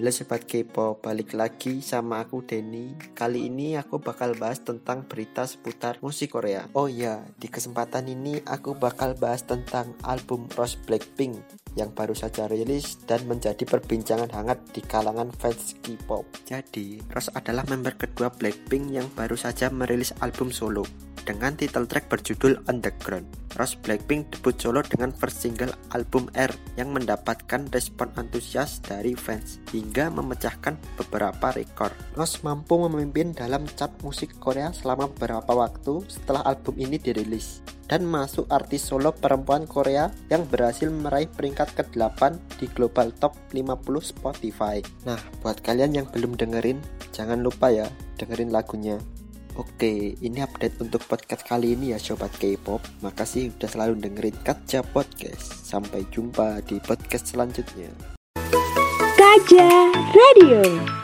Halo Sobat K-pop, balik lagi sama aku Denny. Kali ini aku bakal bahas tentang berita seputar musik Korea. Oh iya, di kesempatan ini aku bakal bahas tentang album Ross Blackpink yang baru saja rilis dan menjadi perbincangan hangat di kalangan fans K-pop. Jadi, Ross adalah member kedua Blackpink yang baru saja merilis album solo dengan title track berjudul Underground. Ross Blackpink debut solo dengan first single album R yang mendapatkan respon antusias dari fans hingga memecahkan beberapa rekor. Ross mampu memimpin dalam chart musik Korea selama beberapa waktu setelah album ini dirilis dan masuk artis solo perempuan Korea yang berhasil meraih peringkat ke-8 di Global Top 50 Spotify. Nah, buat kalian yang belum dengerin, jangan lupa ya dengerin lagunya. Oke, ini update untuk podcast kali ini ya Sobat K-pop. Makasih udah selalu dengerin Kaja Podcast. Sampai jumpa di podcast selanjutnya. Kaja Radio.